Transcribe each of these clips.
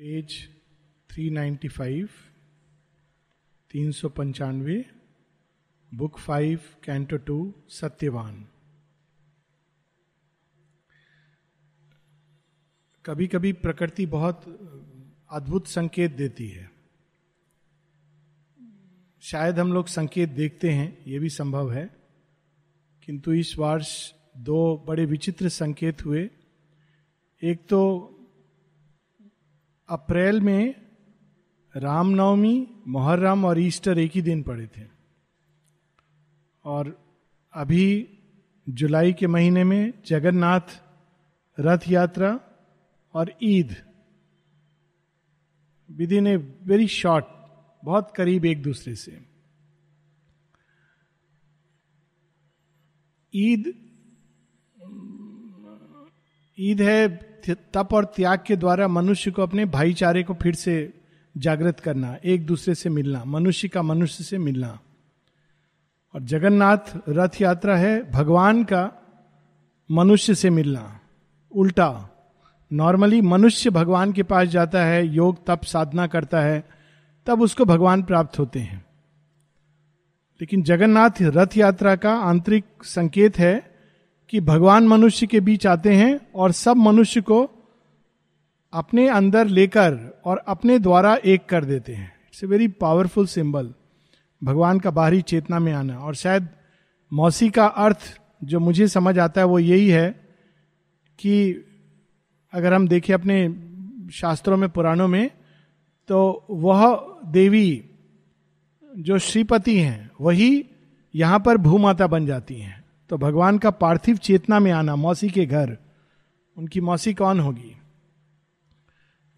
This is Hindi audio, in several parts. Page 395 395 book 5 canto 2 Satyavan. कभी कभी प्रकृति बहुत अद्भुत संकेत देती है। शायद हम लोग संकेत देखते हैं, ये भी संभव है, किंतु इस वर्ष दो बड़े विचित्र संकेत हुए। एक तो अप्रैल में रामनवमी, मुहर्रम और ईस्टर एक ही दिन पड़े थे, और अभी जुलाई के महीने में जगन्नाथ रथ यात्रा और Eid within a very short, बहुत करीब एक दूसरे से। ईद है तप और त्याग के द्वारा मनुष्य को अपने भाईचारे को फिर से जागृत करना, एक दूसरे से मिलना, मनुष्य का मनुष्य से मिलना। और जगन्नाथ रथ यात्रा है भगवान का मनुष्य से मिलना। उल्टा, नॉर्मली मनुष्य भगवान के पास जाता है, योग तप साधना करता है, तब उसको भगवान प्राप्त होते हैं। लेकिन जगन्नाथ रथ यात्रा का आंतरिक संकेत है कि भगवान मनुष्य के बीच आते हैं और सब मनुष्य को अपने अंदर लेकर और अपने द्वारा एक कर देते हैं। It's a very powerful symbol, भगवान का बाहरी चेतना में आना। और शायद मौसी का अर्थ जो मुझे समझ आता है वो यही है कि अगर हम देखें अपने शास्त्रों में, पुराणों में, तो वह देवी जो श्रीपति हैं वही यहाँ पर भूमाता बन जाती हैं। तो भगवान का पार्थिव चेतना में आना, मौसी के घर, उनकी मौसी कौन होगी?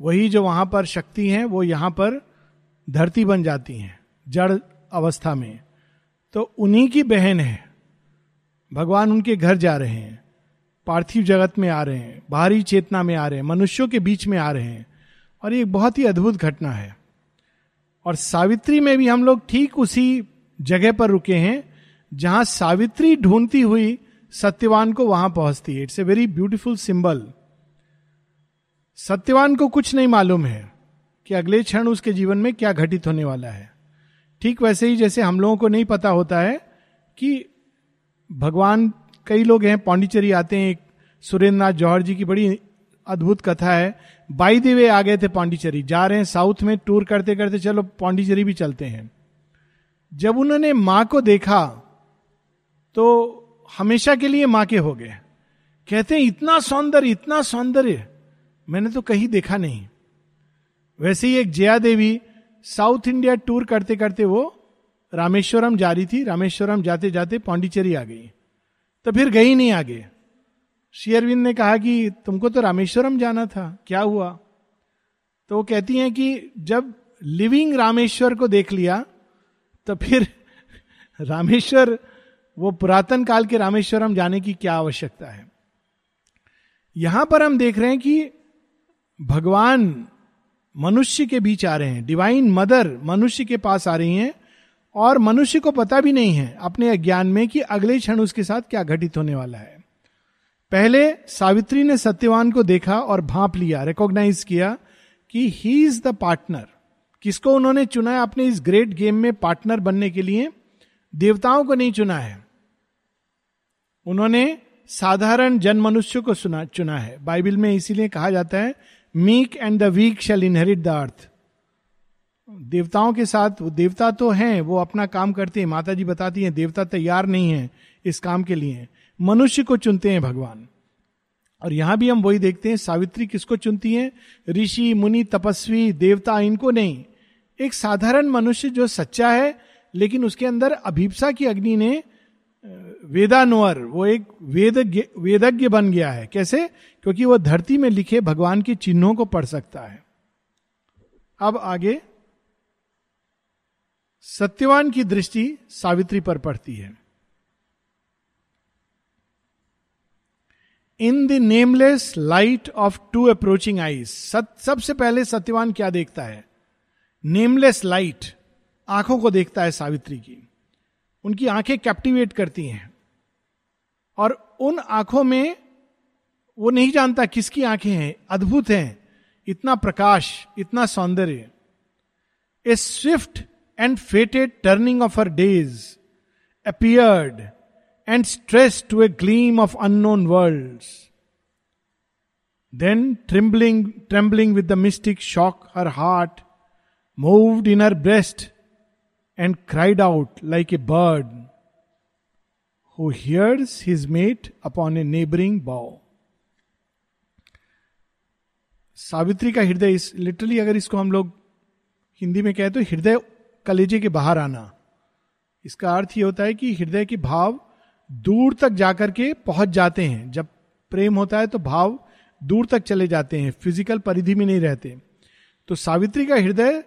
वही जो वहाँ पर शक्ति हैं वो यहाँ पर धरती बन जाती हैं जड़ अवस्था में। तो उन्हीं की बहन है, भगवान उनके घर जा रहे हैं, पार्थिव जगत में आ रहे हैं, बाहरी चेतना में आ रहे हैं, मनुष्यों के बीच में आ रहे हैं। और ये एक बहुत ही अद्भुत घटना है। और सावित्री में भी हम लोग ठीक उसी जगह पर रुके हैं जहां सावित्री ढूंढती हुई सत्यवान को वहां पहुंचती है। It's a very beautiful symbol. Satyavan को कुछ नहीं मालूम है कि अगले क्षण उसके जीवन में क्या घटित होने वाला है। ठीक वैसे ही जैसे हम लोगों को नहीं पता होता है कि भगवान, कई लोग हैं पौंडीचेरी आते हैं, एक सुरेंद्रनाथ जौहर जी की बड़ी अद्भुत कथा है। बाय द वे आ गए थे पौंडीचेरी, जा रहे हैं साउथ में टूर करते करते, चलो पौंडीचेरी भी चलते हैं। जब उन्होंने माँ को देखा तो हमेशा के लिए माँ के हो गए। कहते हैं इतना सौंदर्य, इतना सौंदर्य मैंने तो कहीं देखा नहीं। वैसे ही एक Jaya Devi south India tour करते करते वो रामेश्वरम जा रही थी, रामेश्वरम जाते जाते पौंडीचेरी आ गई, तो फिर गई नहीं आगे। श्री अरविंद ने कहा कि तुमको तो रामेश्वरम जाना था, क्या हुआ? तो वो कहती हैं कि जब लिविंग रामेश्वर को देख लिया तो फिर रामेश्वर, वो पुरातन काल के रामेश्वरम जाने की क्या आवश्यकता है। यहां पर हम देख रहे हैं कि भगवान मनुष्य के बीच आ रहे हैं, डिवाइन मदर मनुष्य के पास आ रही हैं, और मनुष्य को पता भी नहीं है अपने अज्ञान में कि अगले क्षण उसके साथ क्या घटित होने वाला है। पहले सावित्री ने सत्यवान को देखा और भांप लिया, रिकॉग्नाइज किया कि ही इज द पार्टनर। किसको उन्होंने चुना है अपने इस ग्रेट गेम में पार्टनर बनने के लिए? देवताओं को नहीं चुना है, उन्होंने साधारण जन मनुष्य को चुना है। बाइबल में इसीलिए कहा जाता है meek and the weak shall inherit the earth. देवताओं के साथ, वो देवता तो हैं, वो अपना काम करते हैं, माता जी बताती हैं देवता तैयार नहीं है इस काम के लिए, मनुष्य को चुनते हैं भगवान। और यहां भी हम वही देखते हैं, सावित्री किसको चुनती हैं? ऋषि, मुनि, तपस्वी, देवता, इनको नहीं, एक साधारण मनुष्य जो सच्चा है, लेकिन उसके अंदर अभिप्सा की अग्नि ने वेदानुवर, वो एक वेदज्ञ बन गया है। कैसे? क्योंकि वो धरती में लिखे भगवान के चिन्हों को पढ़ सकता है। अब आगे सत्यवान की दृष्टि सावित्री पर पड़ती है। In the nameless light of two approaching eyes. सबसे पहले सत्यवान क्या देखता है? नेमलेस लाइट, आंखों को देखता है सावित्री की। उनकी आंखें कैप्टिवेट करती हैं, और उन आंखों में वो नहीं जानता किसकी आंखें हैं, अद्भुत हैं। इतना प्रकाश, इतना सौंदर्य. A swift and fated turning of her days appeared and stressed to a gleam of unknown worlds. Then trembling with the mystic shock her heart moved in her breast and cried out like a bird who hears his mate upon a neighboring bough. Savitri का हृदय, इस लिटरली अगर इसको हम लोग हिंदी में कहें तो हृदय कलेजे के बाहर आना, इसका अर्थ ये होता है कि हृदय के भाव दूर तक जाकर के पहुंच जाते हैं. जब प्रेम होता है तो भाव दूर तक चले जाते हैं, फिजिकल परिधि में नहीं रहते. तो सावित्री का हृदय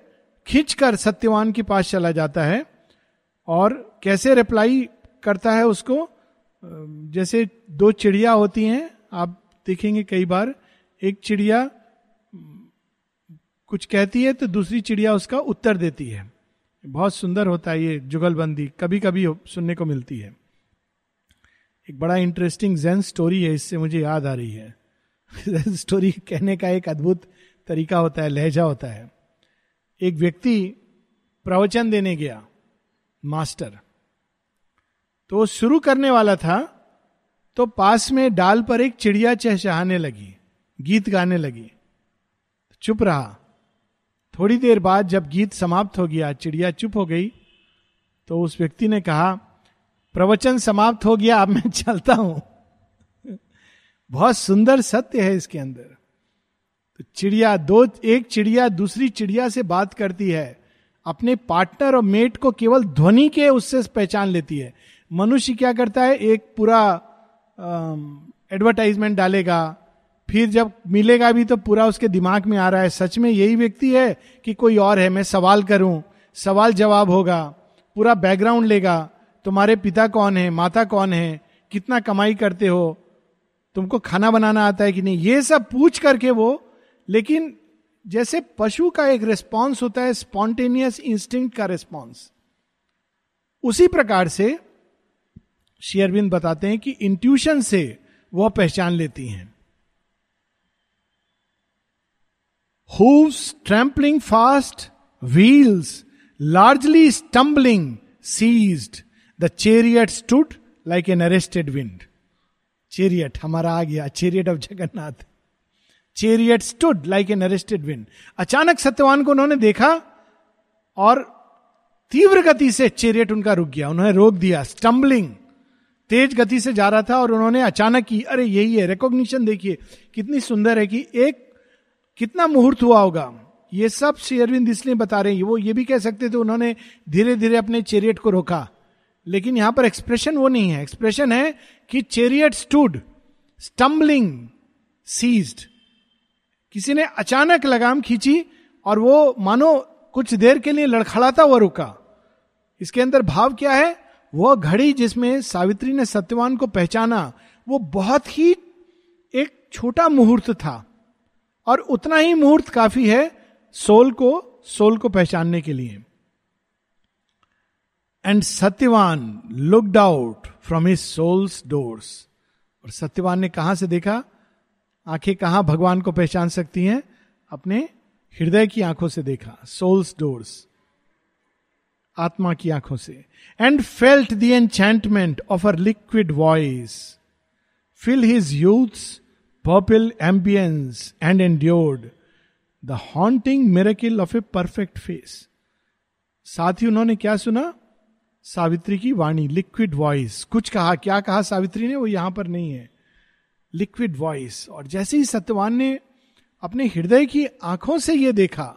खींचकर सत्यवान के पास चला जाता है और कैसे रिप्लाई करता है उसको, जैसे दो चिड़िया होती हैं, आप देखेंगे कई बार एक चिड़िया कुछ कहती है तो दूसरी चिड़िया उसका उत्तर देती है. बहुत सुंदर होता है ये जुगलबंदी, कभी कभी सुनने को मिलती है. एक बड़ा इंटरेस्टिंग ज़ेन स्टोरी है, इससे मुझे याद आ रही है. ज़ेन स्टोरी कहने का एक अद्भुत तरीका होता है, लहजा होता है. एक व्यक्ति प्रवचन देने गया, मास्टर, तो शुरू करने वाला था तो पास में डाल पर एक चिड़िया चहचहाने लगी, गीत गाने लगी. चुप रहा. थोड़ी देर बाद जब गीत समाप्त हो गया, चिड़िया चुप हो गई, तो उस व्यक्ति ने कहा, प्रवचन समाप्त हो गया, अब मैं चलता हूं. बहुत सुंदर सत्य है इसके अंदर. चिड़िया, एक चिड़िया दूसरी चिड़िया से बात करती है, अपने पार्टनर और मेट को केवल ध्वनि के उससे पहचान लेती है. मनुष्य क्या करता है, एक पूरा एडवर्टाइजमेंट डालेगा, फिर जब मिलेगा भी तो पूरा उसके दिमाग में आ रहा है सच में यही व्यक्ति है कि कोई और है, मैं सवाल करूं, सवाल जवाब होगा, पूरा बैकग्राउंड लेगा, तुम्हारे पिता कौन है, माता कौन है, कितना कमाई करते हो, तुमको खाना बनाना आता है कि नहीं, ये सब पूछ करके वो. लेकिन जैसे पशु का एक रिस्पॉन्स होता है, स्पॉन्टेनियस इंस्टिंक्ट का रिस्पॉन्स, उसी प्रकार से श्री अरविंद बताते हैं कि इंट्यूशन से वह पहचान लेती हैं. Hooves trampling fast, wheels largely stumbling ceased, the chariot stood like an arrested wind. Chariot हमारा आ गया, chariot of Jagannath. Chariot stood like an arrested wind. अचानक सत्यवान को उन्होंने देखा और तीव्र गति से चैरियट उनका रुक गया, उन्होंने रोक दिया. स्टम्बलिंग, तेज गति से जा रहा था और उन्होंने अचानक की, अरे यही है. रिकॉग्निशन देखिए कितनी सुंदर है कि एक कितना मुहूर्त हुआ होगा. ये सब श्री अरविंद इसलिए बता रहे हैं. वो ये भी कह सकते थे उन्होंने धीरे धीरे अपने चैरियट को रोका, लेकिन यहां पर एक्सप्रेशन वो नहीं है. एक्सप्रेशन है कि चैरियट स्टूड, स्टम्बलिंग सीज्ड. किसी ने अचानक लगाम खींची और वो मानो कुछ देर के लिए लड़खड़ाता हुआ रुका. इसके अंदर भाव क्या है, वो घड़ी जिसमें सावित्री ने सत्यवान को पहचाना, वो बहुत ही एक छोटा मुहूर्त था और उतना ही मुहूर्त काफी है सोल को पहचानने के लिए. And Satyavan looked out from his soul's doors. और सत्यवान ने कहां से देखा, आंखें कहां भगवान को पहचान सकती हैं, अपने हृदय की आंखों से देखा, सोल्स डोर्स, आत्मा की आंखों से. And felt the enchantment of her liquid voice, fill his youth's purple ambience and endured the haunting miracle of a perfect face. साथ ही उन्होंने क्या सुना, सावित्री की वाणी, लिक्विड वॉइस. कुछ कहा, क्या कहा सावित्री ने, वो यहां पर नहीं है. Liquid voice. और जैसे ही सत्यवान ने अपने हृदय की आंखों से ये देखा,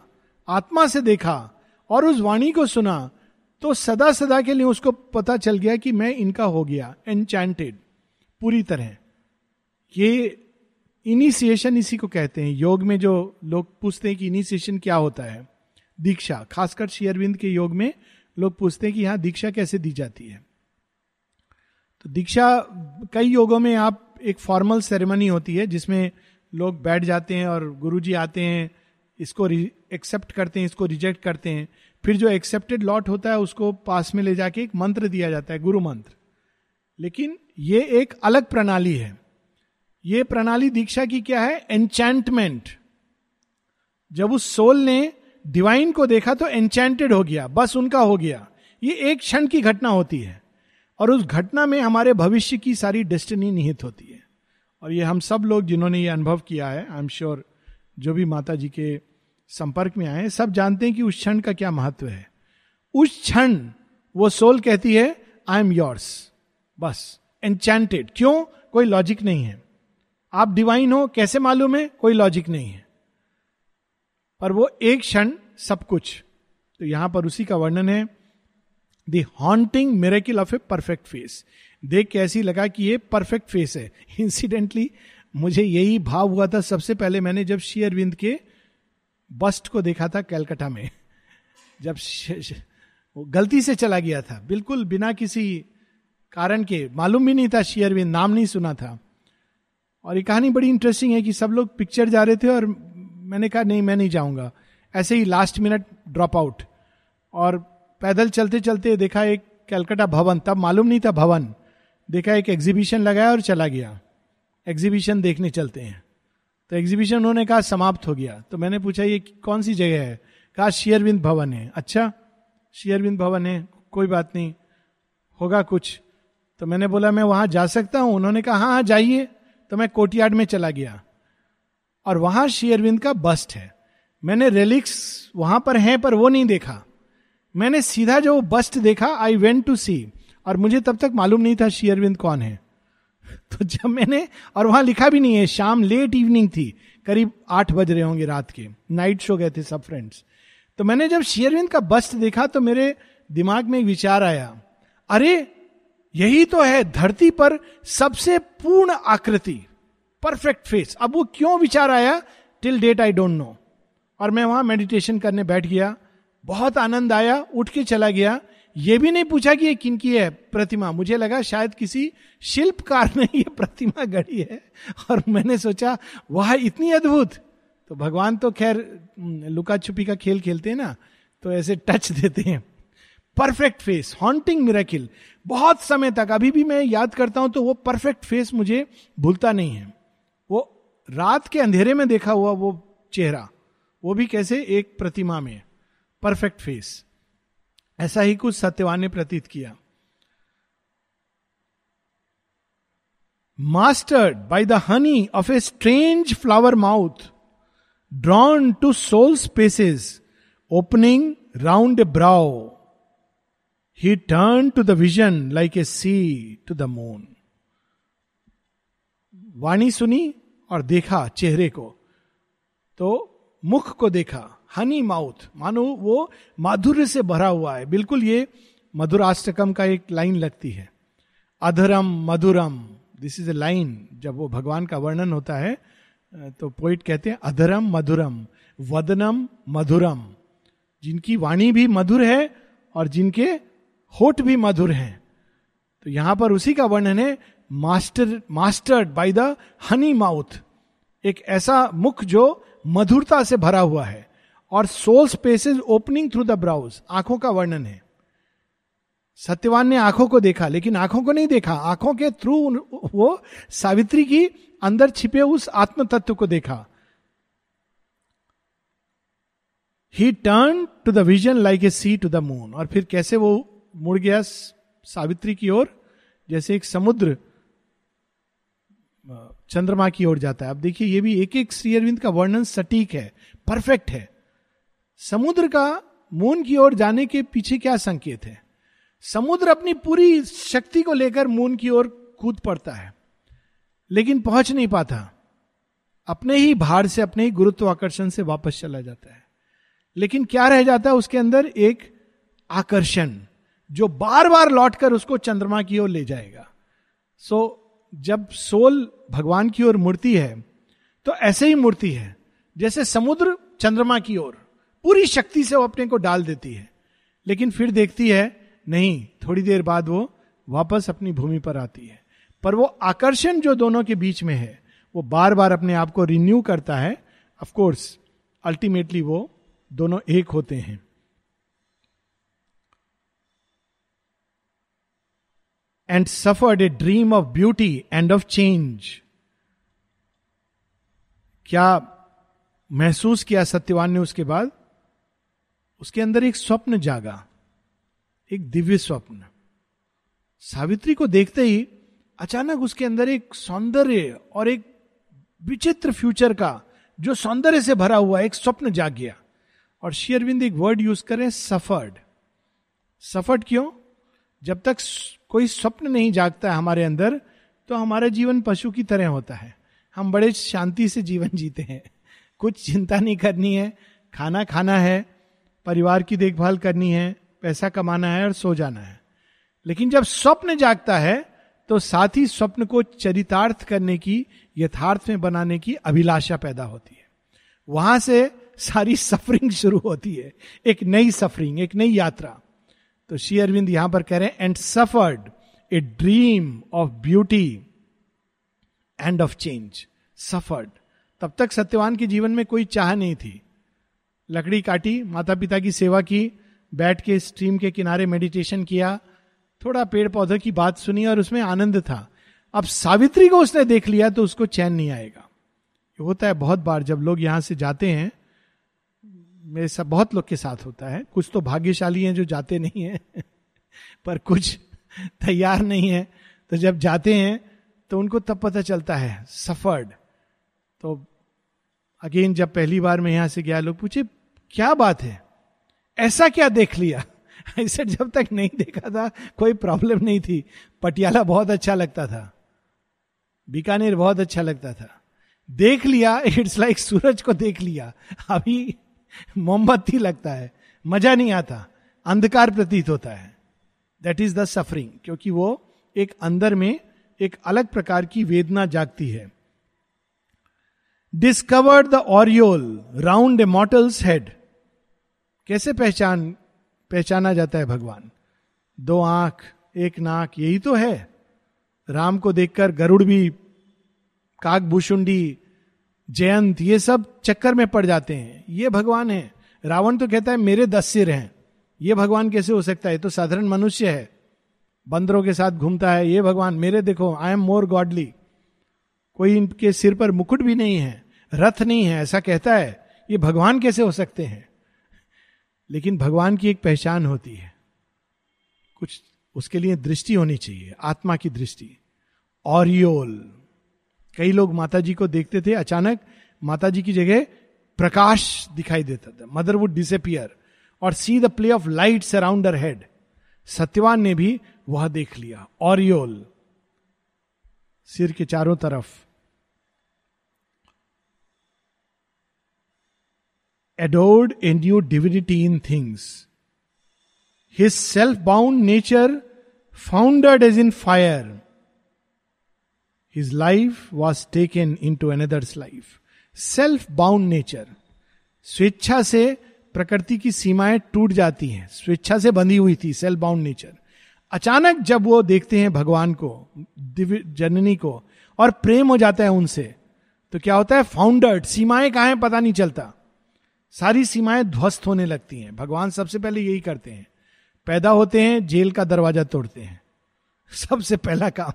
आत्मा से देखा और उस वाणी को सुना, तो सदा सदा के लिए उसको पता चल गया कि मैं इनका हो गया, एन्चैंटेड पूरी तरह. ये इनिशिएशन इसी को कहते हैं. योग में जो लोग पूछते हैं कि इनिशिएशन क्या होता है, दीक्षा, खासकर श्री अरविंद के योग में लोग पूछते हैं कि यहां दीक्षा कैसे दी जाती है. तो दीक्षा कई योगों में आप, एक फॉर्मल सेरेमनी होती है जिसमें लोग बैठ जाते हैं और गुरुजी आते हैं, इसको एक्सेप्ट करते हैं, इसको रिजेक्ट करते हैं, फिर जो एक्सेप्टेड लॉट होता है उसको पास में ले जाके एक मंत्र दिया जाता है, गुरु मंत्र. लेकिन ये एक अलग प्रणाली है. ये प्रणाली दीक्षा की क्या है, एन्चैंटमेंट. जब उस सोल ने डिवाइन को देखा तो एन्चैंटेड हो गया, बस उनका हो गया. ये एक क्षण की घटना होती है और उस घटना में हमारे भविष्य की सारी डेस्टिनी निहित होती है. और ये हम सब लोग जिन्होंने ये अनुभव किया है, आई एम श्योर जो भी माता जी के संपर्क में आए, सब जानते हैं कि उस क्षण का क्या महत्व है. उस क्षण वो सोल कहती है आई एम योर्स, बस एन्चैंटेड. क्यों? कोई लॉजिक नहीं है. आप डिवाइन हो कैसे मालूम है? कोई लॉजिक नहीं है. पर वो एक क्षण सब कुछ. तो यहां पर उसी का वर्णन है, the haunting miracle of a perfect face. देख के ऐसी लगा कि ये परफेक्ट फेस है. इंसिडेंटली मुझे यही भाव हुआ था सबसे पहले मैंने जब श्री अरविंद के बस्ट को देखा था कलकत्ता में, जब गलती से चला गया था, बिल्कुल बिना किसी कारण के, मालूम भी नहीं था श्री अरविंद, नाम नहीं सुना था. और ये कहानी बड़ी इंटरेस्टिंग है कि सब लोग पिक्चर जा रहे थे और मैंने कहा नहीं मैं नहीं जाऊंगा, ऐसे ही लास्ट मिनट ड्रॉप आउट. और पैदल चलते चलते देखा एक कलकत्ता भवन, तब मालूम नहीं था भवन, देखा एक एग्जीबिशन लगाया और चला गया. एग्जीबिशन देखने चलते हैं तो एग्जीबिशन उन्होंने कहा समाप्त हो गया. तो मैंने पूछा ये कौन सी जगह है? कहा श्री अरविंद भवन है. अच्छा, श्री अरविंद भवन है, कोई बात नहीं, होगा कुछ. तो मैंने बोला मैं वहां जा सकता हूं? उन्होंने कहा हाँ हाँ जाइए. तो मैं कोर्टयार्ड में चला गया और वहां श्री अरविंद का बस्ट है. मैंने रेलिक्स वहां पर हैं पर वो नहीं देखा, मैंने सीधा जो बस्ट देखा आई वेंट टू सी. और मुझे तब तक मालूम नहीं था श्री अरविंद कौन है. तो जब मैंने, और वहां लिखा भी नहीं है, शाम लेट इवनिंग थी, करीब 8 बज रहे होंगे रात के, नाइट शो गए थे सब फ्रेंड्स. तो मैंने जब श्री अरविंद का बस्ट देखा तो मेरे दिमाग में एक विचार आया, अरे यही तो है धरती पर सबसे पूर्ण आकृति, परफेक्ट फेस. अब वो क्यों विचार आया till date I don't know. और मैं वहां मेडिटेशन करने बैठ गया, बहुत आनंद आया, उठ के चला गया. ये भी नहीं पूछा कि ये किनकी है प्रतिमा, मुझे लगा शायद किसी शिल्पकार ने ये प्रतिमा गढ़ी है. और मैंने सोचा वाह इतनी अद्भुत. तो भगवान तो खैर लुका छुपी का खेल खेलते हैं ना, तो ऐसे टच देते हैं. Perfect face, haunting miracle. बहुत समय तक अभी भी मैं याद करता हूं तो वो परफेक्ट फेस मुझे भूलता नहीं है. वो रात के अंधेरे में देखा हुआ वो चेहरा, वो भी कैसे एक प्रतिमा में, परफेक्ट फेस. ऐसा ही कुछ सत्यवान ने प्रतीत किया. Mastered by the honey of a strange flower mouth, drawn to soul spaces, opening round a brow, He turned to the vision like a sea to the moon. वाणी सुनी और देखा चेहरे को, तो मुख को देखा, हनी माउथ, मानो वो माधुर्य से भरा हुआ है. बिल्कुल ये मधुराष्टकम का एक लाइन लगती है, अधरम मधुरम. दिस इज अ लाइन, जब वो भगवान का वर्णन होता है तो पोइट कहते हैं अधरम मधुरम वदनम मधुरम. जिनकी वाणी भी मधुर है और जिनके होठ भी मधुर हैं. तो यहां पर उसी का वर्णन है, mastered by the honey mouth, एक ऐसा मुख जो मधुरता से भरा हुआ है, और soul spaces opening through the brows, आंखों का वर्णन है. सत्यवान ने आंखों को देखा, लेकिन आंखों को नहीं देखा, आंखों के थ्रू वो सावित्री की अंदर छिपे उस आत्म तत्व को देखा. He turned to the vision like a sea to the moon. और फिर कैसे वो मुड़ गया सावित्री की ओर, जैसे एक समुद्र चंद्रमा की ओर जाता है. अब देखिए ये भी एक एक श्री अरविंद का वर्णन सटीक है, परफेक्ट है. समुद्र का मून की ओर जाने के पीछे क्या संकेत है? समुद्र अपनी पूरी शक्ति को लेकर मून की ओर कूद पड़ता है, लेकिन पहुंच नहीं पाता, अपने ही भार से, अपने ही गुरुत्वाकर्षण से वापस चला जाता है. लेकिन क्या रह जाता है उसके अंदर? एक आकर्षण जो बार बार लौट कर उसको चंद्रमा की ओर ले जाएगा. सो जब सोल भगवान की ओर मुड़ती है तो ऐसे ही मुड़ती है जैसे समुद्र चंद्रमा की ओर, पूरी शक्ति से वो अपने को डाल देती है. लेकिन फिर देखती है नहीं, थोड़ी देर बाद वो वापस अपनी भूमि पर आती है. पर वो आकर्षण जो दोनों के बीच में है वो बार बार अपने आप को रिन्यू करता है. ऑफ कोर्स अल्टीमेटली वो दोनों एक होते हैं. And suffered a dream of beauty and of change. क्या महसूस किया सत्यवान ने उसके बाद, उसके अंदर एक स्वप्न जागा, एक दिव्य स्वप्न। सावित्री को देखते ही अचानक उसके अंदर एक सौंदर्य और एक विचित्र फ्यूचर का जो सौंदर्य से भरा हुआ एक स्वप्न जाग गया। और श्री अरविंद एक वर्ड यूज करें, सफर्ड। सफर्ड क्यों? जब तक कोई स्वप्न नहीं जागता है हमारे अंदर तो हमारा जीवन पशु की तरह होता है, हम बड़े शांति से जीवन जीते हैं, कुछ चिंता नहीं करनी है, खाना खाना है, परिवार की देखभाल करनी है, पैसा कमाना है और सो जाना है। लेकिन जब स्वप्न जागता है तो साथ ही स्वप्न को चरितार्थ करने की, यथार्थ में बनाने की अभिलाषा पैदा होती है। वहां से सारी सफरिंग शुरू होती है, एक नई सफरिंग, एक नई यात्रा। तो श्री अरविंद यहां पर कह रहे हैं, and suffered a dream of beauty and of change. Suffered, तब तक सत्यवान के जीवन में कोई चाह नहीं थी, लकड़ी काटी, माता पिता की सेवा की, बैठ के स्ट्रीम के किनारे मेडिटेशन किया, थोड़ा पेड़ पौधे की बात सुनी और उसमें आनंद था। अब सावित्री को उसने देख लिया तो उसको चैन नहीं आएगा। ये होता है बहुत बार, जब लोग यहां से जाते हैं, मेरे सब बहुत लोग के साथ होता है, कुछ तो भाग्यशाली हैं जो जाते नहीं हैं पर कुछ तैयार नहीं है, तो जब जाते हैं तो उनको तब पता चलता है, सफर्ड। तो अगेन जब पहली बार मैं यहां से गया, लोग पूछे क्या बात है, ऐसा क्या देख लिया? ऐसे जब तक नहीं देखा था कोई प्रॉब्लम नहीं थी। पटियाला बहुत अच्छा लगता था, बीकानेर बहुत अच्छा लगता था, देख लिया, इट्स लाइक सूरज को देख लिया, अभी मोमबत्ती लगता है, मजा नहीं आता, अंधकार प्रतीत होता है। दैट इज द सफरिंग, क्योंकि वो एक अंदर में एक अलग प्रकार की वेदना जागती है। Discovered the aureole round a mortal's head. कैसे पहचाना जाता है भगवान? दो आंख, एक नाक, यही तो है। राम को देखकर गरुड़ भी, काकभूषुंडी, जयंत, ये सब चक्कर में पड़ जाते हैं, ये भगवान है। रावण तो कहता है मेरे 10 सिर हैं, ये भगवान कैसे हो सकता है, ये तो साधारण मनुष्य है, बंदरों के साथ घूमता है, ये भगवान, मेरे देखो, आई एम मोर गॉडली। कोई इनके सिर पर मुकुट भी नहीं है, रथ नहीं है, ऐसा कहता है, ये भगवान कैसे हो सकते हैं। लेकिन भगवान की एक पहचान होती है, कुछ उसके लिए दृष्टि होनी चाहिए, आत्मा की दृष्टि। ऑरियोल, कई लोग माता जी को देखते थे, अचानक माता जी की जगह प्रकाश दिखाई देता था, मदर वुड डिसअपीयर और see the play of lights around her head. Satyavan ने भी वह देख लिया, ऑरियोल, सिर के चारों तरफ। Adored a new divinity in things, his self bound nature foundered as in fire, his life was taken into another's life. Self bound nature, स्वेच्छा से प्रकृति की सीमाएं टूट जाती हैं, स्वेच्छा से बंधी हुई थी सेल्फ बाउंड नेचर। अचानक जब वो देखते हैं भगवान को, दिव्य जननी को, और प्रेम हो जाता है उनसे, तो क्या होता है, फाउंडर्ड, सीमाएं कहाँ हैं पता नहीं चलता, सारी सीमाएं ध्वस्त होने लगती हैं। भगवान सबसे पहले यही करते हैं, पैदा होते हैं, जेल का दरवाजा तोड़ते हैं, सबसे पहला काम।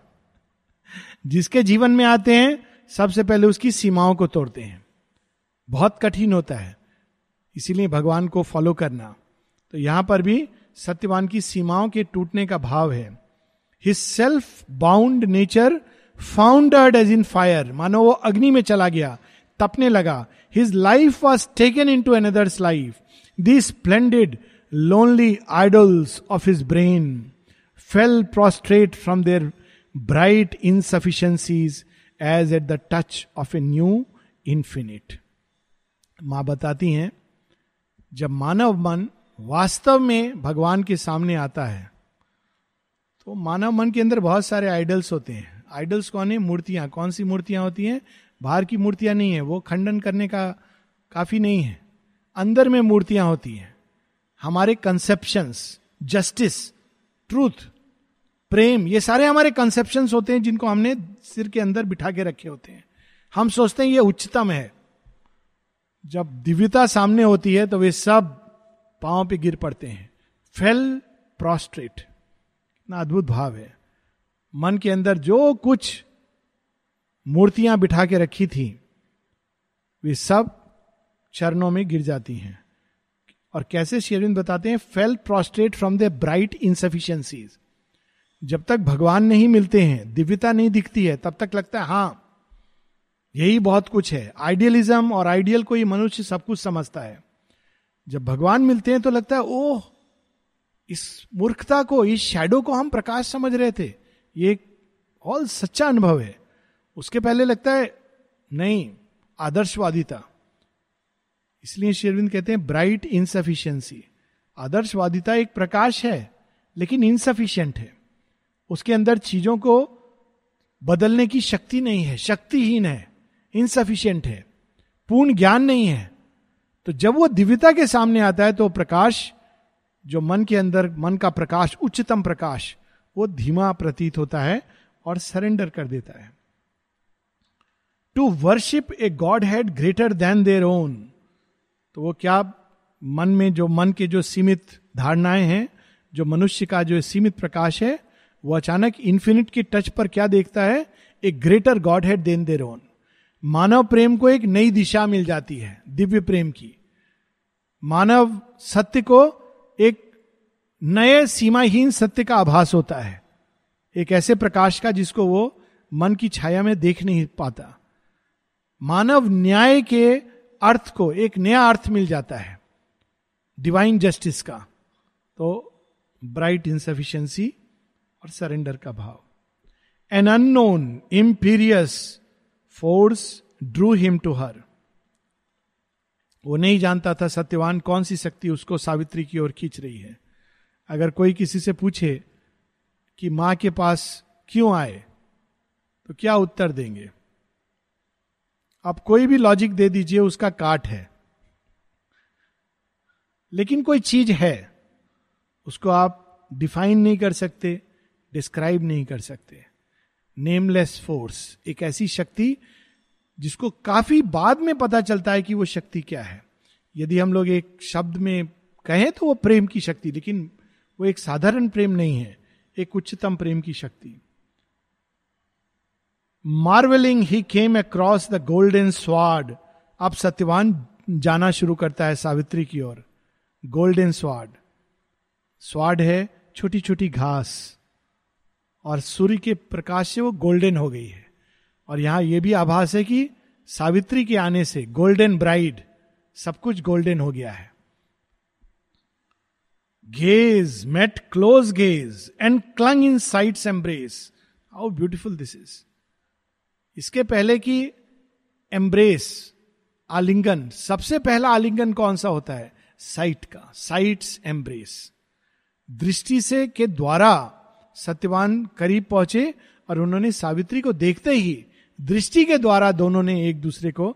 जिसके जीवन में आते हैं सबसे पहले उसकी सीमाओं को तोड़ते हैं, बहुत कठिन होता है, इसीलिए भगवान को फॉलो करना। तो यहां पर भी सत्यवान की सीमाओं के टूटने का भाव है। His self bound nature foundered as in fire, मानो वो अग्नि में चला गया, तपने लगा। His life was taken into another's life, the splendid lonely idols of his brain fell prostrate from their bright insufficiencies as at the touch of a new infinite. मां बताती हैं, जब मानव मन वास्तव में भगवान के सामने आता है तो मानव मन के अंदर बहुत सारे आइडल्स होते हैं। आइडल्स कौन है? मूर्तियां। कौन सी मूर्तियां होती हैं? बाहर की मूर्तियां नहीं है, वो खंडन करने का काफी नहीं है, अंदर में मूर्तियां होती हैं। हमारे कंसेप्शंस, जस्टिस, ट्रूथ, प्रेम, ये सारे हमारे कंसेप्शंस होते हैं जिनको हमने सिर के अंदर बिठा के रखे होते हैं। हम सोचते हैं ये उच्चतम है, जब दिव्यता सामने होती है तो वे सब पांव पे गिर पड़ते हैं। फेल प्रोस्ट्रेट, इतना अद्भुत भाव है। मन के अंदर जो कुछ मूर्तियां बिठा के रखी थी वे सब चरणों में गिर जाती हैं. और कैसे श्री अरविंद बताते हैं, fell prostrate from the bright insufficiencies. जब तक भगवान नहीं मिलते हैं, दिव्यता नहीं दिखती है, तब तक लगता है हाँ यही बहुत कुछ है. आइडियलिज्म और आइडियल को ये मनुष्य सब कुछ समझता है. जब भगवान मिलते हैं तो लगता है ओह, इस मूर्खता को, इस शैडो को हम प्रकाश समझ रहे थे. ये एक और सच्चा अनुभव है. उसके पहले लगता है नहीं, आदर्शवादिता. इसलिए श्री अरविंद कहते हैं ब्राइट इनसफिशियंसी. आदर्शवादिता एक प्रकाश है लेकिन इनसफिशियंट है. उसके अंदर चीजों को बदलने की शक्ति नहीं है, शक्तिहीन है, इनसफिशियंट है, पूर्ण ज्ञान नहीं है. तो जब वो दिव्यता के सामने आता है तो प्रकाश जो मन के अंदर, मन का प्रकाश, उच्चतम प्रकाश, वो धीमा प्रतीत होता है और सरेंडर कर देता है. To worship a godhead greater than their own. तो वो क्या, मन में जो, मन के जो सीमित धारणाएं हैं, जो मनुष्य का जो सीमित प्रकाश है, वो अचानक इन्फिनिट के टच पर क्या देखता है, एक greater godhead than their own. मानव प्रेम को एक नई दिशा मिल जाती है दिव्य प्रेम की. मानव सत्य को एक नए सीमाहीन सत्य का आभास होता है, एक ऐसे प्रकाश का जिसको वो मन की छाया में देख नहीं पाता. मानव न्याय के अर्थ को एक नया अर्थ मिल जाता है डिवाइन जस्टिस का. तो ब्राइट इनसफिशिएंसी और सरेंडर का भाव. An unknown imperious force drew him to her. वो नहीं जानता था सत्यवान कौन सी शक्ति उसको सावित्री की ओर खींच रही है. अगर कोई किसी से पूछे कि मां के पास क्यों आए तो क्या उत्तर देंगे? आप कोई भी लॉजिक दे दीजिए, उसका काट है. लेकिन कोई चीज है, उसको आप डिफाइन नहीं कर सकते, डिस्क्राइब नहीं कर सकते. नेमलेस फोर्स, एक ऐसी शक्ति जिसको काफी बाद में पता चलता है कि वो शक्ति क्या है. यदि हम लोग एक शब्द में कहें तो वो प्रेम की शक्ति, लेकिन वो एक साधारण प्रेम नहीं है, एक उच्चतम प्रेम की शक्ति. Marvelling he came across the golden sward. अब सत्यवान जाना शुरू करता है सावित्री की ओर. गोल्डन स्वाड, स्वाड है छोटी छोटी घास, और सूर्य के प्रकाश से वो गोल्डन हो गई है. और यहां यह भी आभास है कि सावित्री के आने से गोल्डन ब्राइड, सब कुछ गोल्डन हो गया है. Gaze met close gaze and clung in sight's embrace. How beautiful this is. इसके पहले कि एम्ब्रेस, आलिंगन, सबसे पहला आलिंगन कौन सा होता है? साइट का, साइट्स एम्ब्रेस. दृष्टि से के द्वारा सत्यवान करीब पहुंचे और उन्होंने सावित्री को देखते ही दृष्टि के द्वारा दोनों ने एक दूसरे को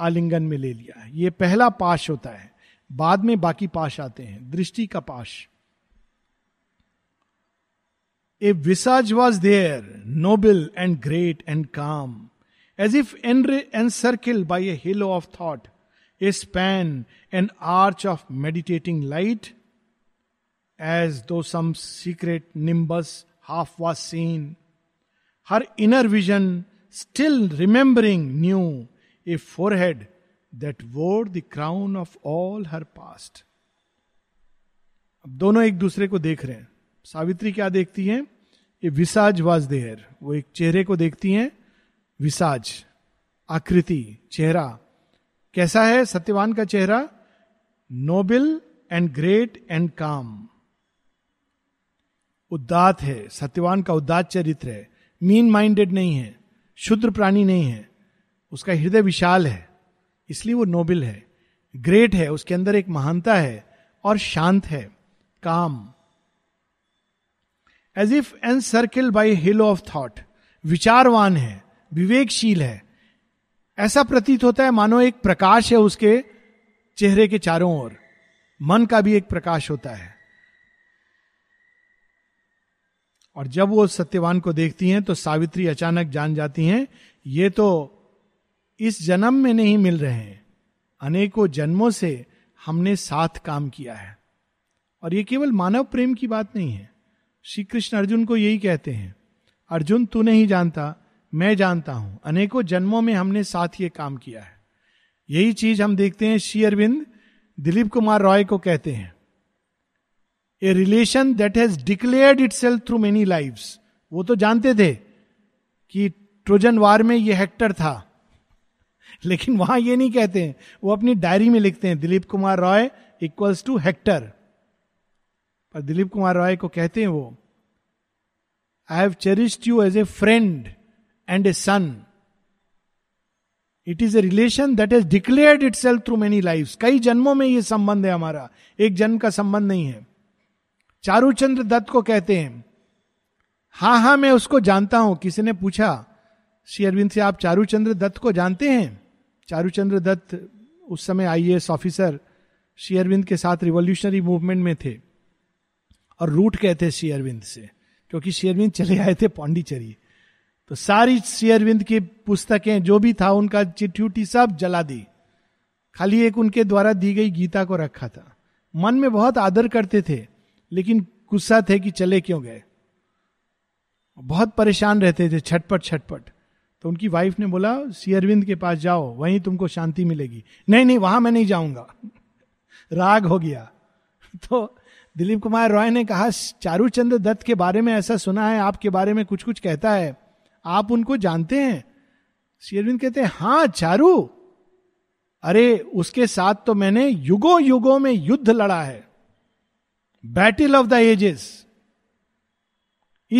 आलिंगन में ले लिया. ये पहला पाश होता है, बाद में बाकी पाश आते हैं. दृष्टि का पाश. A visage was there noble and great and calm as if encircled by a halo of thought a span an arch of meditating light as though some secret nimbus half was seen her inner vision still remembering knew a forehead that wore the crown of all her past. अब दोनों एक दूसरे को देख रहे हैं. सावित्री क्या देखती हैं? A visage was there. वो एक चेहरे को देखती हैं, विसाज, आकृति, चेहरा. कैसा है सत्यवान का चेहरा? नोबल एंड ग्रेट एंड काम. उदात है, सत्यवान का उदात चरित्र है. मीन माइंडेड नहीं है, शुद्र प्राणी नहीं है. उसका हृदय विशाल है, इसलिए वो नोबल है. ग्रेट है, उसके अंदर एक महानता है, और शांत है, काम. As if encircled by halo of thought, विचारवान है, विवेकशील है. ऐसा प्रतीत होता है मानो एक प्रकाश है उसके चेहरे के चारों ओर. मन का भी एक प्रकाश होता है. और जब वो सत्यवान को देखती हैं तो सावित्री अचानक जान जाती हैं ये तो इस जन्म में नहीं मिल रहे हैं, अनेकों जन्मों से हमने साथ काम किया है. और ये केवल मानव प्रेम की बात नहीं है. श्री कृष्ण अर्जुन को यही कहते हैं, अर्जुन तू नहीं जानता, मैं जानता हूं, अनेकों जन्मों में हमने साथ ये काम किया है. यही चीज हम देखते हैं श्री अरविंद दिलीप कुमार रॉय को कहते हैं, a relation that has declared itself through many lives. वो तो जानते थे कि ट्रोजन वार में ये हेक्टर था, लेकिन वहां ये नहीं कहते हैं, वो अपनी डायरी में लिखते हैं Dilip Kumar Roy equals to Hector. पर दिलीप कुमार रॉय को कहते हैं वो, I have cherished you as a friend and a son. It is a relation that has declared itself through many lives. कई जन्मों में ये संबंध है हमारा, एक जन्म का संबंध नहीं है। चारू चंद्र दत्त को कहते हैं, हाँ मैं उसको जानता हूं। किसी ने पूछा श्री अरविंद से, आप चारू चंद्र दत्त को जानते हैं? चारू चंद्र दत्त उस समय आईएएस ऑफिसर श्री अरविंद के साथ रिवॉल्यूशनरी मूवमेंट में थे और रूट कहते श्री अरविंद से, क्योंकि श्री अरविंद चले आए थे पौंडीचेरी। तो सारी श्री अरविंद की पुस्तकें जो भी था उनका चिट्ठी सब जला दी, खाली एक उनके द्वारा दी गई गीता को रखा था। मन में बहुत आदर करते थे लेकिन गुस्सा थे कि चले क्यों गए, बहुत परेशान रहते थे, छटपट। तो उनकी वाइफ ने बोला श्री अरविंद के पास जाओ, वहीं तुमको शांति मिलेगी। नहीं वहां मैं नहीं जाऊंगा, राग हो गया। तो दिलीप कुमार रॉय ने कहा, चारू चंद्र दत्त के बारे में ऐसा सुना है, आपके बारे में कुछ कुछ कहता है, आप उनको जानते हैं? श्री अरविंद कहते हैं, हाँ चारू, अरे उसके साथ तो मैंने युगों युगों में युद्ध लड़ा है, बैटल ऑफ द एजेस।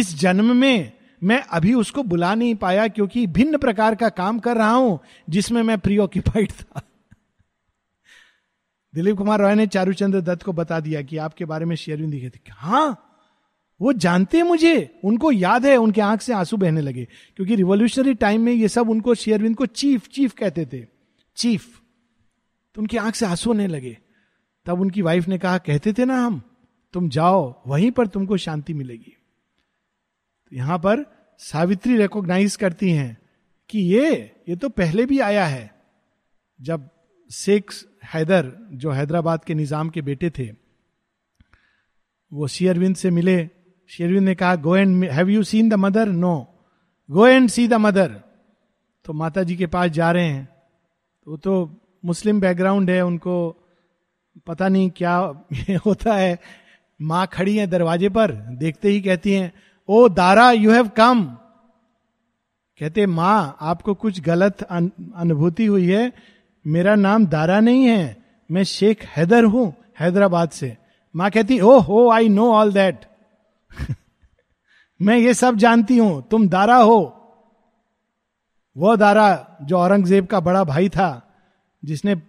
इस जन्म में मैं अभी उसको बुला नहीं पाया क्योंकि भिन्न प्रकार का काम कर रहा हूं जिसमें मैं प्री ऑक्यूपाइड था। दिलीप कुमार रॉय ने चारू चंद्र दत्त को बता दिया कि आपके बारे में श्री अरविंद दिखे थे। हाँ वो जानते हैं मुझे, उनको याद है। उनके आंख से आंसू बहने लगे क्योंकि रिवॉल्यूशनरी टाइम में ये सब उनको, श्री अरविंद को चीफ कहते थे, चीफ। तो उनकी आंख से आंसू होने लगे। तब उनकी वाइफ ने कहा, कहते थे ना हम, तुम जाओ वहीं पर तुमको शांति मिलेगी। तो यहां पर सावित्री रिकॉग्नाइज करती हैं कि ये तो पहले भी आया है। जब शेख हैदर जो हैदराबाद के निजाम के बेटे थे, वो श्री अरविंद से मिले। श्री अरविंद ने कहा, go and have you seen the mother? No. Go and see the mother. तो माता जी के पास जा रहे हैं, वो तो मुस्लिम बैकग्राउंड है, उनको पता नहीं क्या होता है। माँ खड़ी है दरवाजे पर, देखते ही कहती हैं, oh Dara you have come. कहते, माँ आपको कुछ गलत अनुभूति हुई है, मेरा नाम दारा नहीं है, मैं शेख हैदर हूं हैदराबाद से। माँ कहती, ओ हो आई नो ऑल दैट, मैं ये सब जानती हूं, तुम दारा हो। वो दारा जो औरंगजेब का बड़ा भाई था, जिसने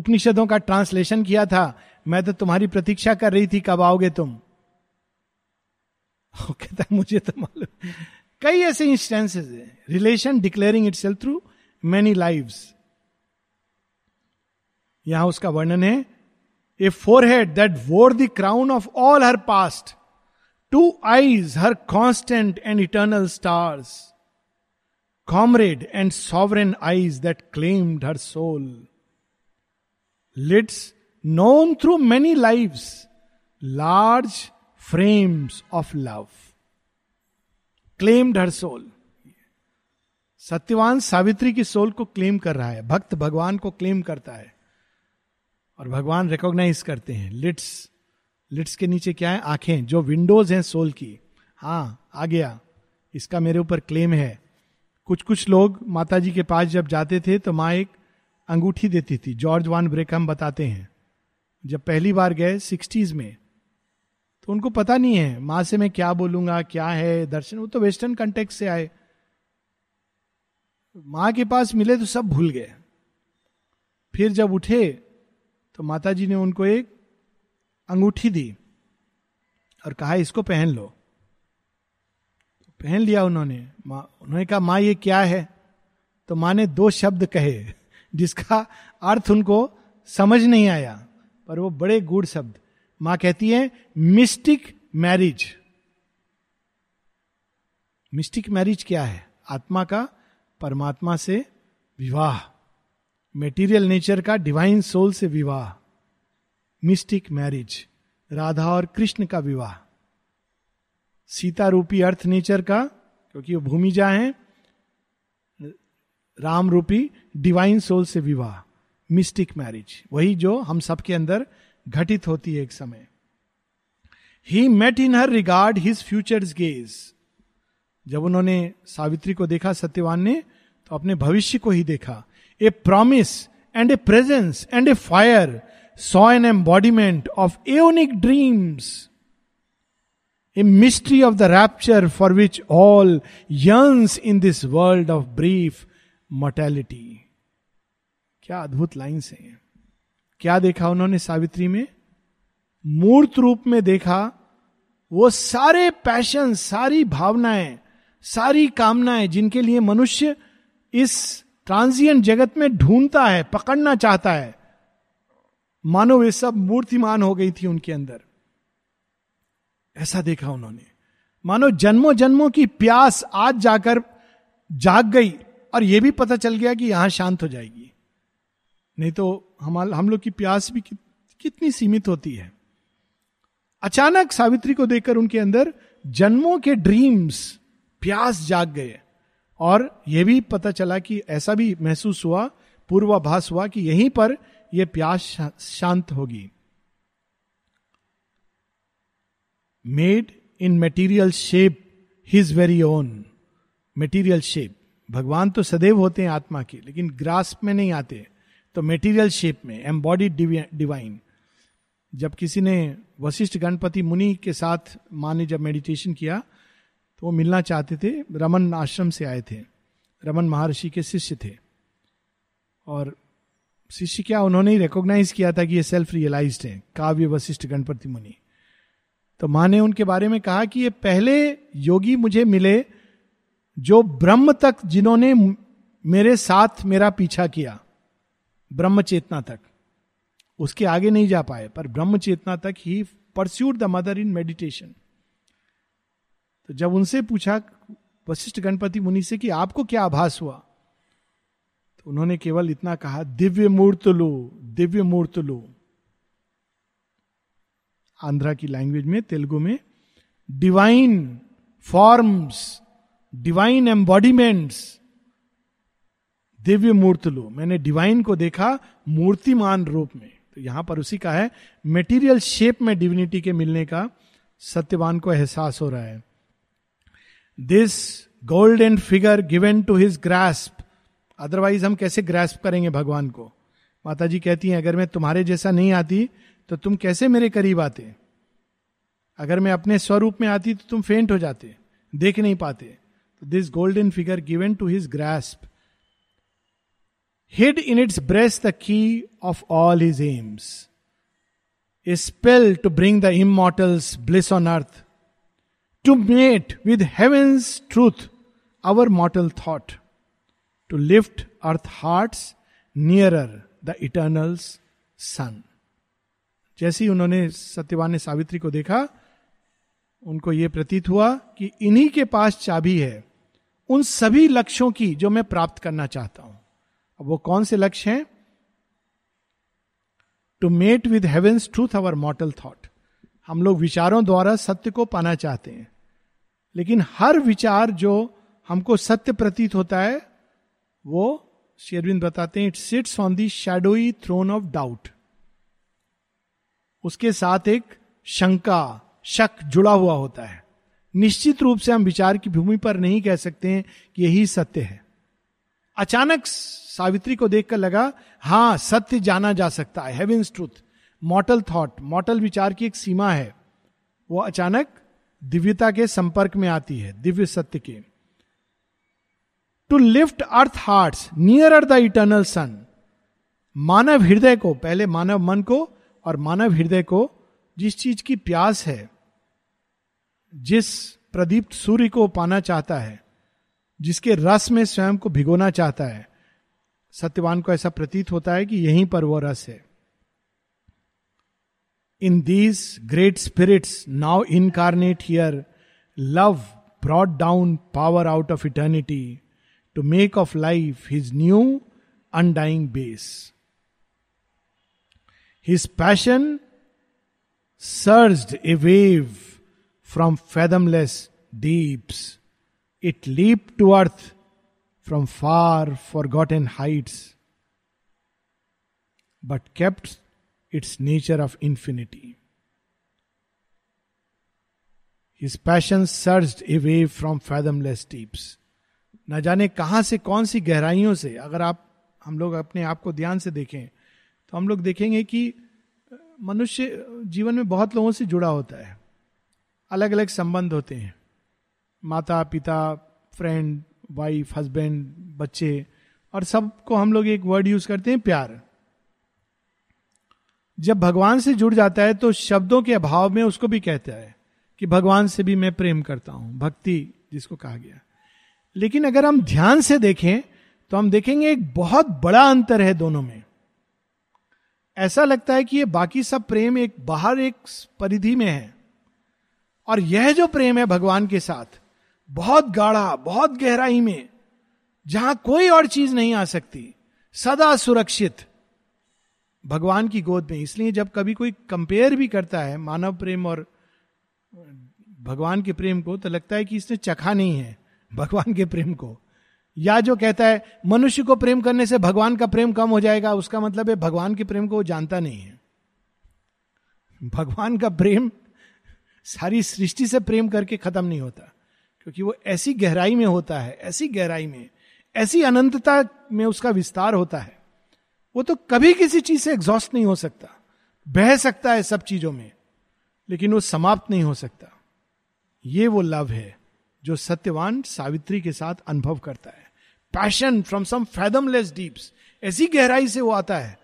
उपनिषदों का ट्रांसलेशन किया था, मैं तो तुम्हारी प्रतीक्षा कर रही थी, कब आओगे तुम। वो कहता, मुझे तो मालूम। कई ऐसे इंस्टेंसेस हैं, relation declaring itself through many lives. यहां उसका वर्णन है, a forehead that wore the crown of all her past, two eyes her constant and eternal stars, comrade and sovereign eyes that claimed her soul, lids known through many lives, large frames of love, claimed her soul. Satyavan Savitri की सोल को क्लेम कर रहा है, भक्त भगवान को क्लेम करता है और भगवान रिकॉग्नाइज करते हैं। लिट्स के नीचे क्या है? आंखें, जो विंडोज हैं सोल की। हाँ आ गया, इसका मेरे ऊपर क्लेम है। कुछ लोग माता जी के पास जब जाते थे तो माँ एक अंगूठी देती थी। जॉर्ज वान ब्रेकहम बताते हैं, जब पहली बार गए 60s में, तो उनको पता नहीं है माँ से मैं क्या बोलूंगा, क्या है दर्शन, वो तो वेस्टर्न कंटेक्स्ट से आए। माँ के पास मिले तो सब भूल गए। फिर जब उठे तो माता जी ने उनको एक अंगूठी दी और कहा, इसको पहन लो। पहन लिया उन्होंने। उन्होंने कहा, माँ ये क्या है? तो माँ ने दो शब्द कहे जिसका अर्थ उनको समझ नहीं आया, पर वो बड़े गूढ़ शब्द। मां कहती है, मिस्टिक मैरिज। मिस्टिक मैरिज क्या है? आत्मा का परमात्मा से विवाह, मेटीरियल नेचर का डिवाइन सोल से विवाह, मिस्टिक मैरिज। राधा और कृष्ण का विवाह, सीता रूपी अर्थ नेचर का, क्योंकि वो भूमिजा हैं, राम रूपी डिवाइन सोल से विवाह। मिस्टिक मैरिज, वही जो हम सबके अंदर घटित होती है एक समय. He met in her regard his future's gaze. जब उन्होंने सावित्री को देखा सत्यवान ने, तो अपने भविष्य को ही देखा. A promise and a presence and a fire, saw an embodiment of aeonic dreams, a mystery of the rapture for which all yearns in this world of brief mortality. क्या अद्भुत लाइन्स हैं. क्या देखा उन्होंने सावित्री में? मूर्त रूप में देखा वो सारे पैशन, सारी भावनाएं, सारी कामनाएं जिनके लिए मनुष्य इस ट्रांजिएंट जगत में ढूंढता है, पकड़ना चाहता है, मानो वे सब मूर्तिमान हो गई थी उनके अंदर. ऐसा देखा उन्होंने, मानो जन्मों जन्मों की प्यास आज जाकर जाग गई, और यह भी पता चल गया कि यहां शांत हो जाएगी. नहीं तो हम लोग की प्यास भी कितनी सीमित होती है. अचानक सावित्री को देखकर उनके अंदर जन्मों के ड्रीम्स, प्यास जाग गए, और यह भी पता चला कि ऐसा भी महसूस हुआ, पूर्वाभास हुआ कि यहीं पर यह प्यास शांत होगी. Made in material shape his very own. Material shape, भगवान तो सदैव होते हैं आत्मा के, लेकिन ग्रास्प में नहीं आते, तो मटेरियल शेप में एम्बॉडीड डिवाइन. जब किसी ने वशिष्ठ गणपति मुनि के साथ, माँ ने जब मेडिटेशन किया, तो वो मिलना चाहते थे, रमन आश्रम से आए थे, रमन महर्षि के शिष्य थे, और शिष्य क्या, उन्होंने ही रिकॉग्नाइज किया था कि ये सेल्फ रियलाइज्ड है, काव्य वशिष्ठ गणपति मुनि. तो माँ ने उनके बारे में कहा कि ये पहले योगी मुझे मिले जो ब्रह्म तक, जिन्होंने मेरे साथ मेरा पीछा किया, ब्रह्म चेतना तक, उसके आगे नहीं जा पाए, पर ब्रह्म चेतना तक ही pursued the mother in meditation. तो जब उनसे पूछा वशिष्ठ गणपति मुनि से कि आपको क्या आभास हुआ, तो उन्होंने केवल इतना कहा, दिव्य मूर्त लो, दिव्य मूर्त लो. आंध्रा की लैंग्वेज में, तेलुगु में, divine forms, divine embodiments, Divya मूर्त लो. मैंने डिवाइन को देखा मूर्तिमान रूप में. तो यहां पर उसी का है, मेटीरियल शेप में डिविनिटी के मिलने का सत्यवान को एहसास हो रहा है. This golden figure given to his grasp. Otherwise हम कैसे ग्रास्प करेंगे भगवान को? माता जी कहती हैं, अगर मैं तुम्हारे जैसा नहीं आती तो तुम कैसे मेरे करीब आते? अगर मैं अपने स्वरूप में आती तो तुम फेंट हो जाते, देख नहीं पाते. तो this golden figure given to his grasp, hid in its breast the key of all his aims, a spell to bring the immortal's bliss on earth, to mate with heaven's truth our mortal thought, to lift earth hearts nearer the eternal's sun. जैसे ही उन्होंने, सत्यवान ने सावित्री को देखा, उनको यह प्रतीत हुआ कि इन्हीं के पास चाबी है उन सभी लक्ष्यों की जो मैं प्राप्त करना चाहता हूं. अब वो कौन से लक्ष्य हैं? To mate with heaven's truth our mortal thought. हम लोग विचारों द्वारा सत्य को पाना चाहते हैं, लेकिन हर विचार जो हमको सत्य प्रतीत होता है, वो श्री अरविंद बताते हैं, it sits on the shadowy throne of doubt. उसके साथ एक शंका, शक जुड़ा हुआ होता है. निश्चित रूप से हम विचार की भूमि पर नहीं कह सकते हैं कि यही सत्य है. अचानक सावित्री को देखकर लगा, हां, सत्य जाना जा सकता है. Heaven's truth, mortal thought, mortal विचार की एक सीमा है, वो अचानक दिव्यता के संपर्क में आती है, दिव्य सत्य के. To lift earth hearts nearer the eternal sun. मानव हृदय को, पहले मानव मन को और मानव हृदय को जिस चीज की प्यास है, जिस प्रदीप्त सूर्य को पाना चाहता है, जिसके रस में स्वयं को भिगोना चाहता है, सत्यवान को ऐसा प्रतीत होता है कि यहीं पर वो रस है. In these great spirits now incarnate here, love brought down power out of eternity to make of life his new undying base. His passion surged a wave from fathomless deeps. It leaped to earth from far forgotten heights. but kept its nature of infinity. His passion surged away from fathomless deeps. न जाने कहाँ से कौन सी गहराइयों से, अगर आप हम लोग अपने आप को ध्यान से देखें तो हम लोग देखेंगे कि मनुष्य जीवन में बहुत लोगों से जुड़ा होता है, अलग अलग संबंध होते हैं, माता पिता, फ्रेंड, वाइफ, हस्बैंड, बच्चे, और सबको हम लोग एक वर्ड यूज करते हैं, प्यार. जब भगवान से जुड़ जाता है तो शब्दों के अभाव में उसको भी कहता है कि भगवान से भी मैं प्रेम करता हूं, भक्ति जिसको कहा गया. लेकिन अगर हम ध्यान से देखें तो हम देखेंगे एक बहुत बड़ा अंतर है दोनों में. ऐसा लगता है कि ये बाकी सब प्रेम एक बाहर एक परिधि में है, और यह जो प्रेम है भगवान के साथ बहुत गाढ़ा, बहुत गहराई में, जहां कोई और चीज नहीं आ सकती, सदा सुरक्षित भगवान की गोद में. इसलिए जब कभी कोई कंपेयर भी करता है मानव प्रेम और भगवान के प्रेम को, तो लगता है कि इसने चखा नहीं है भगवान के प्रेम को. या जो कहता है मनुष्य को प्रेम करने से भगवान का प्रेम कम हो जाएगा, उसका मतलब है भगवान के प्रेम को वो जानता नहीं है. भगवान का प्रेम सारी सृष्टि से प्रेम करके खत्म नहीं होता, क्योंकि वो ऐसी गहराई में होता है, ऐसी गहराई में, ऐसी अनंतता में उसका विस्तार होता है, वो तो कभी किसी चीज से एग्जॉस्ट नहीं हो सकता. बह सकता है सब चीजों में, लेकिन वो समाप्त नहीं हो सकता. ये वो लव है जो सत्यवान सावित्री के साथ अनुभव करता है. Passion from some fathomless deeps, ऐसी गहराई से वो आता है.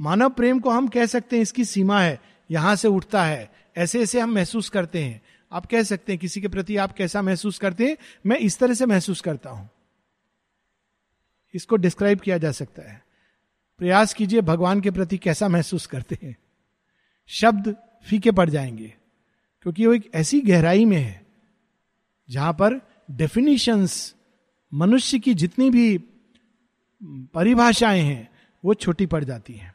मानव प्रेम को हम कह सकते हैं इसकी सीमा है, यहां से उठता है, ऐसे ऐसे हम महसूस करते हैं. आप कह सकते हैं किसी के प्रति आप कैसा महसूस करते हैं, मैं इस तरह से महसूस करता हूं, इसको डिस्क्राइब किया जा सकता है. प्रयास कीजिए भगवान के प्रति कैसा महसूस करते हैं, शब्द फीके पड़ जाएंगे, क्योंकि वो एक ऐसी गहराई में है जहां पर डेफिनेशंस, मनुष्य की जितनी भी परिभाषाएं हैं वो छोटी पड़ जाती हैं.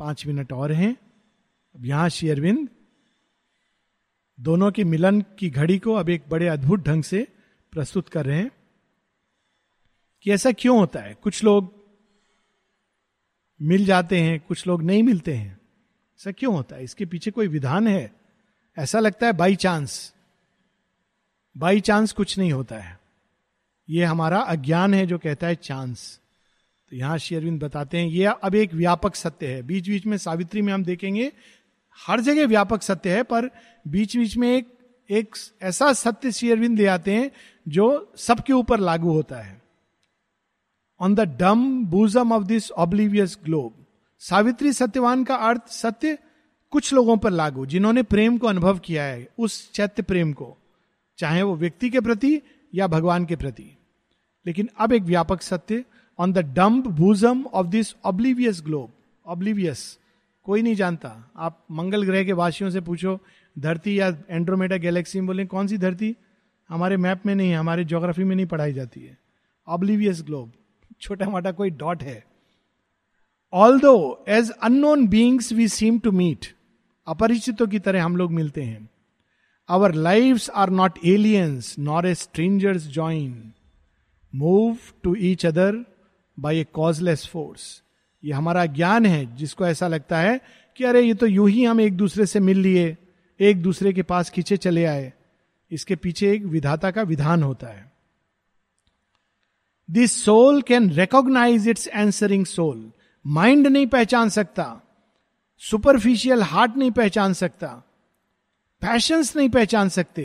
5 मिनट और हैं. अब यहां श्री अरविंद दोनों के मिलन की घड़ी को अब एक बड़े अद्भुत ढंग से प्रस्तुत कर रहे हैं कि ऐसा क्यों होता है. कुछ लोग मिल जाते हैं, कुछ लोग नहीं मिलते हैं, ऐसा क्यों होता है, इसके पीछे कोई विधान है. ऐसा लगता है बाई चांस कुछ नहीं होता है, ये हमारा अज्ञान है जो कहता है चांस. तो यहां श्री अरविंद बताते हैं ये अब एक व्यापक सत्य है. बीच बीच में सावित्री में हम देखेंगे हर जगह व्यापक सत्य है, पर बीच बीच में एक ऐसा सत्य श्री अरविंद ले आते हैं जो सबके ऊपर लागू होता है. On the dumb bosom of this oblivious globe. Savitri Satyavan का अर्थ सत्य कुछ लोगों पर लागू, जिन्होंने प्रेम को अनुभव किया है, उस चैत्य प्रेम को, चाहे वो व्यक्ति के प्रति या भगवान के प्रति. लेकिन अब एक व्यापक सत्य, on the dumb bosom of this oblivious globe. Oblivious कोई नहीं जानता. आप मंगल ग्रह के वासियों से पूछो धरती या एंड्रोमेडा गैलेक्सी में, बोले कौन सी धरती, हमारे मैप में नहीं, हमारे ज्योग्राफी में नहीं पढ़ाई जाती है. ऑब्लिवियस ग्लोब, छोटा मोटा कोई डॉट है. Although as unknown beings we seem to meet, अपरिचितों की तरह हम लोग मिलते हैं. Our lives are not aliens nor as strangers join, move to each other by a causeless force. ये हमारा ज्ञान है जिसको ऐसा लगता है कि अरे ये तो यूं ही हम एक दूसरे से मिल लिए, एक दूसरे के पास खींचे चले आए. इसके पीछे एक विधाता का विधान होता है. This soul can recognize its answering soul. Mind नहीं पहचान सकता, सुपरफिशियल हार्ट नहीं पहचान सकता, पैशंस नहीं पहचान सकते,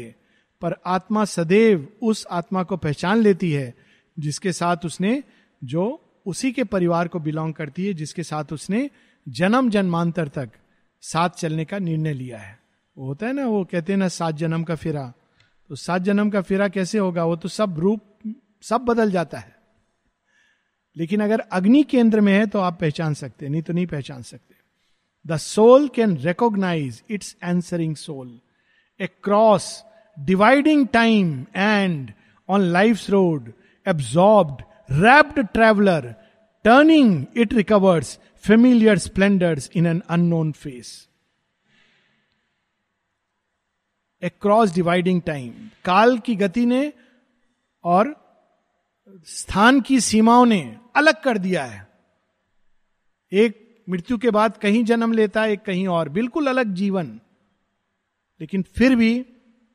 पर आत्मा सदैव उस आत्मा को पहचान लेती है जिसके साथ उसने, जो उसी के परिवार को बिलोंग करती है, जिसके साथ उसने जन्म जन्मांतर तक साथ चलने का निर्णय लिया है. वो होता है ना, वो कहते हैं ना 7 जन्म का फेरा. तो 7 जन्म का फेरा कैसे होगा, वो तो सब रूप सब बदल जाता है. लेकिन अगर अग्नि केंद्र में है तो आप पहचान सकते, नहीं तो नहीं पहचान सकते. The soul can recognise its answering soul across dividing time and on life's road absorbed wrapped traveller turning it recovers familiar splendours in an unknown face. Across dividing time, काल की गति ने और स्थान की सीमाओं ने अलग कर दिया है. एक मृत्यु के बाद कहीं जन्म लेता है, एक कहीं और, बिल्कुल अलग जीवन. लेकिन फिर भी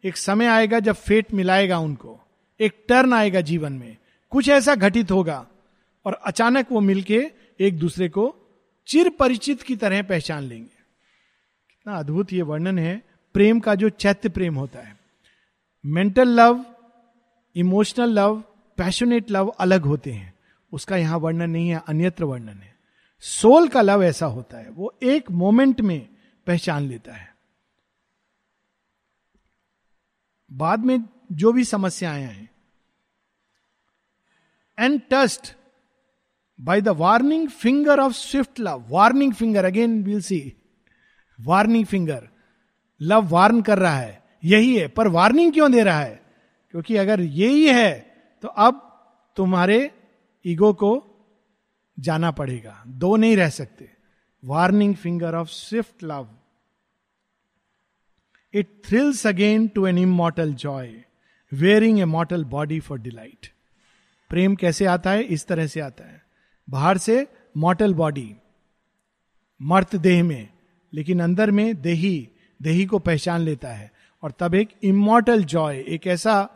एक समय आएगा जब फेट मिलाएगा उनको, एक टर्न आएगा जीवन में, कुछ ऐसा घटित होगा और अचानक वो मिलके एक दूसरे को चिर परिचित की तरह पहचान लेंगे. कितना अद्भुत ये वर्णन है प्रेम का, जो चैत्य प्रेम होता है. Mental love, emotional love, passionate love अलग होते हैं. उसका यहां वर्णन नहीं है, अन्यत्र वर्णन है. सोल का लव ऐसा होता है, वो एक मोमेंट में पहचान लेता है. बाद में जो भी समस्याएं हैं, and touched by the warning finger of swift love. Warning finger, again we'll see, warning finger. Love warn कर रहा है, यही है, पर वार्निंग क्यों दे रहा है? क्योंकि अगर यही है तो अब तुम्हारे ईगो को जाना पड़ेगा, दो नहीं रह सकते. Warning finger of swift love. It thrills again to an immortal joy, wearing a mortal body for delight. प्रेम कैसे आता है? इस तरह से आता है, बाहर से मॉर्टल बॉडी, मर्त देह में, लेकिन अंदर में देही, देही को पहचान लेता है और तब एक इमॉर्टल जॉय, एक ऐसा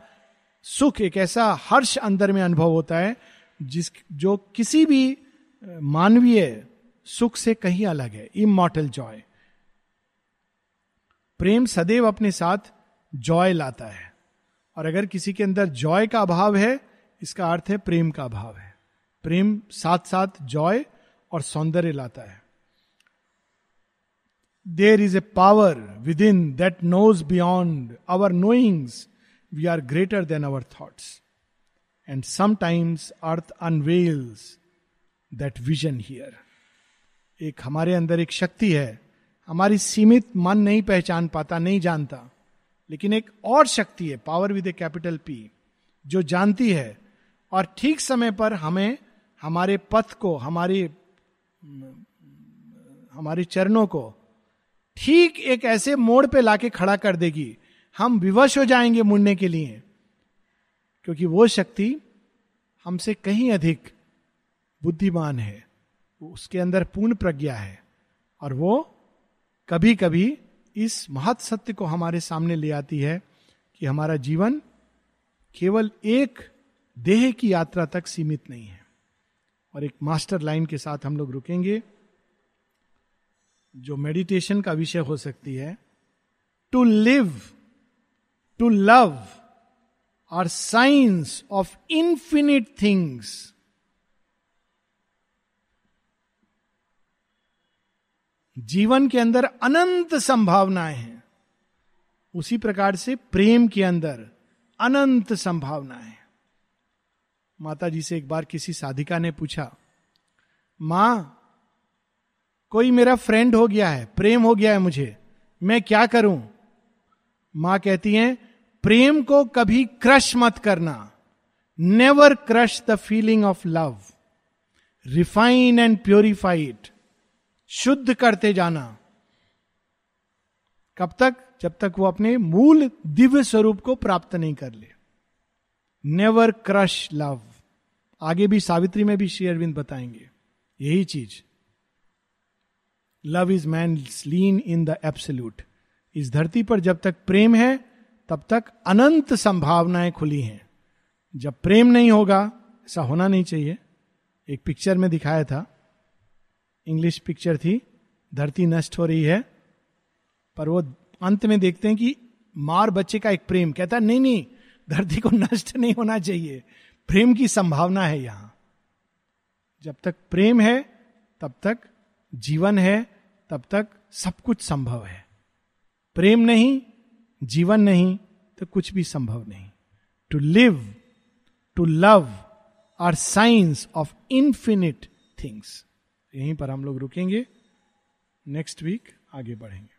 सुख, एक ऐसा हर्ष अंदर में अनुभव होता है जिस जो किसी भी मानवीय सुख से कहीं अलग है. Immortal Joy. प्रेम सदैव अपने साथ जॉय लाता है और अगर किसी के अंदर जॉय का अभाव है, इसका अर्थ है प्रेम का अभाव है. प्रेम साथ साथ जॉय और सौंदर्य लाता है. There is a power within that knows beyond our knowings, we are greater than our thoughts and sometimes earth unveils That vision here. एक हमारे अंदर एक शक्ति है, हमारी सीमित मन नहीं पहचान पाता, नहीं जानता, लेकिन एक और शक्ति है, power with a capital P, जो जानती है और ठीक समय पर हमें, हमारे पथ को, हमारे चरणों को ठीक एक ऐसे मोड़ पे लाके खड़ा कर देगी, हम विवश हो जाएंगे मुड़ने के लिए, क्योंकि वो शक्ति हमसे कहीं अधिक बुद्धिमान है, उसके अंदर पूर्ण प्रज्ञा है और वो कभी कभी इस महत् सत्य को हमारे सामने ले आती है कि हमारा जीवन केवल एक देह की यात्रा तक सीमित नहीं है. और एक मास्टर लाइन के साथ हम लोग रुकेंगे जो मेडिटेशन का विषय हो सकती है. To live, to love are science of infinite things. जीवन के अंदर अनंत संभावनाएं हैं, उसी प्रकार से प्रेम के अंदर अनंत संभावनाएं. माता जी से एक बार किसी साधिका ने पूछा, माँ कोई मेरा फ्रेंड हो गया है, प्रेम हो गया है मुझे, मैं क्या करूं? माँ कहती हैं, प्रेम को कभी क्रश मत करना. Never crush the feeling of love. Refine and purify it. शुद्ध करते जाना. कब तक? जब तक वो अपने मूल दिव्य स्वरूप को प्राप्त नहीं कर ले. Never crush love. आगे भी सावित्री में भी श्री अरविंद बताएंगे यही चीज. Love is man's lien in the absolute. इस धरती पर जब तक प्रेम है तब तक अनंत संभावनाएं खुली हैं. जब प्रेम नहीं होगा, ऐसा होना नहीं चाहिए. एक पिक्चर में दिखाया था, इंग्लिश पिक्चर थी, धरती नष्ट हो रही है, पर वो अंत में देखते हैं कि मार बच्चे का एक प्रेम कहता है, नहीं नहीं, धरती को नष्ट नहीं होना चाहिए, प्रेम की संभावना है यहां. जब तक प्रेम है तब तक जीवन है, तब तक सब कुछ संभव है. प्रेम नहीं, जीवन नहीं, तो कुछ भी संभव नहीं. To live, to love are science of infinite things. यहीं पर हम लोग रुकेंगे, नेक्स्ट वीक आगे बढ़ेंगे.